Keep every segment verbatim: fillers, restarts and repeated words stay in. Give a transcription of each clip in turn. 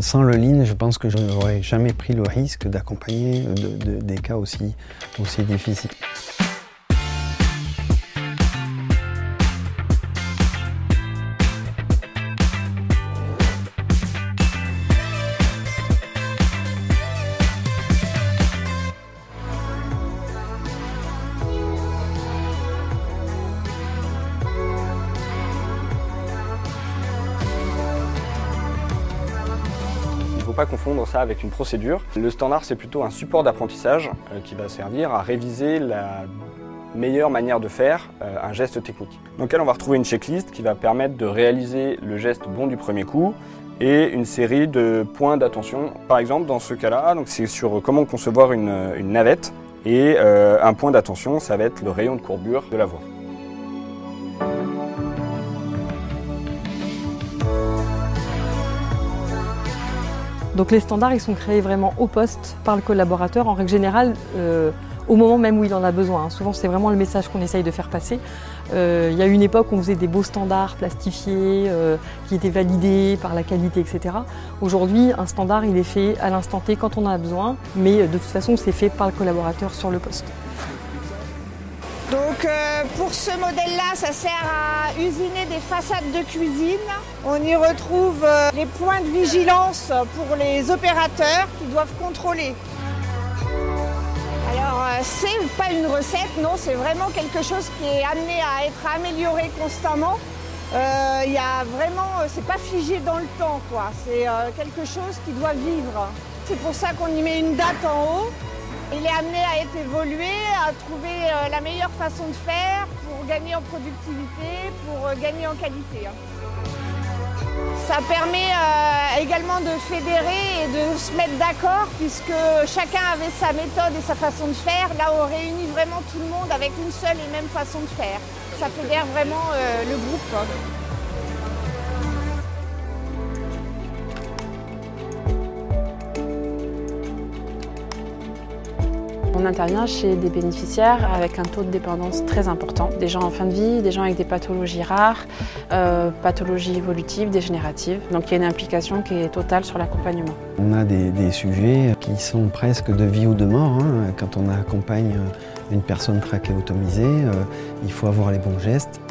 Sans le lean, je pense que je n'aurais jamais pris le risque d'accompagner de, de, des cas aussi, aussi difficiles. Pas confondre ça avec une procédure. Le standard, c'est plutôt un support d'apprentissage euh, qui va servir à réviser la meilleure manière de faire euh, un geste technique. Dans lequel on va retrouver une checklist qui va permettre de réaliser le geste bon du premier coup et une série de points d'attention. Par exemple, dans ce cas-là, c'est sur comment concevoir une, une navette et euh, un point d'attention, ça va être le rayon de courbure de la voie. Donc les standards, ils sont créés vraiment au poste par le collaborateur, en règle générale, euh, au moment même où il en a besoin. Souvent, c'est vraiment le message qu'on essaye de faire passer. Euh, il y a une époque où on faisait des beaux standards plastifiés, euh, qui étaient validés par la qualité, et cetera. Aujourd'hui, un standard, il est fait à l'instant T quand on en a besoin, mais de toute façon, c'est fait par le collaborateur sur le poste. Donc euh, pour ce modèle-là, ça sert à usiner des façades de cuisine. On y retrouve euh, les points de vigilance pour les opérateurs qui doivent contrôler. Alors euh, c'est pas une recette, non, c'est vraiment quelque chose qui est amené à être amélioré constamment. Euh, y a vraiment, euh, c'est pas figé dans le temps, quoi. C'est euh, quelque chose qui doit vivre. C'est pour ça qu'on y met une date en haut. Il est amené à être évolué, à trouver la meilleure façon de faire pour gagner en productivité, pour gagner en qualité. Ça permet également de fédérer et de se mettre d'accord puisque chacun avait sa méthode et sa façon de faire. Là, on réunit vraiment tout le monde avec une seule et même façon de faire. Ça fédère vraiment le groupe. On intervient chez des bénéficiaires avec un taux de dépendance très important. Des gens en fin de vie, des gens avec des pathologies rares, euh, pathologies évolutives, dégénératives. Donc il y a une implication qui est totale sur l'accompagnement. On a des, des sujets qui sont presque de vie ou de mort. Hein. Quand on accompagne une personne trachéotomisée, euh, il faut avoir les bons gestes.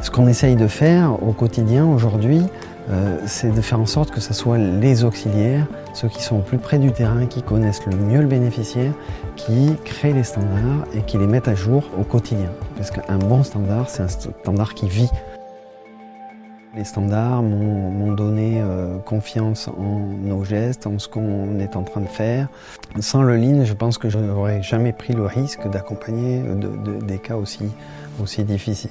Ce qu'on essaye de faire au quotidien aujourd'hui, Euh, c'est de faire en sorte que ce soit les auxiliaires, ceux qui sont au plus près du terrain, qui connaissent le mieux le bénéficiaire, qui créent les standards et qui les mettent à jour au quotidien. Parce qu'un bon standard, c'est un standard qui vit. Les standards m'ont donné euh, confiance en nos gestes, en ce qu'on est en train de faire. Sans le lean, je pense que je n'aurais jamais pris le risque d'accompagner de, de, des cas aussi, aussi difficiles.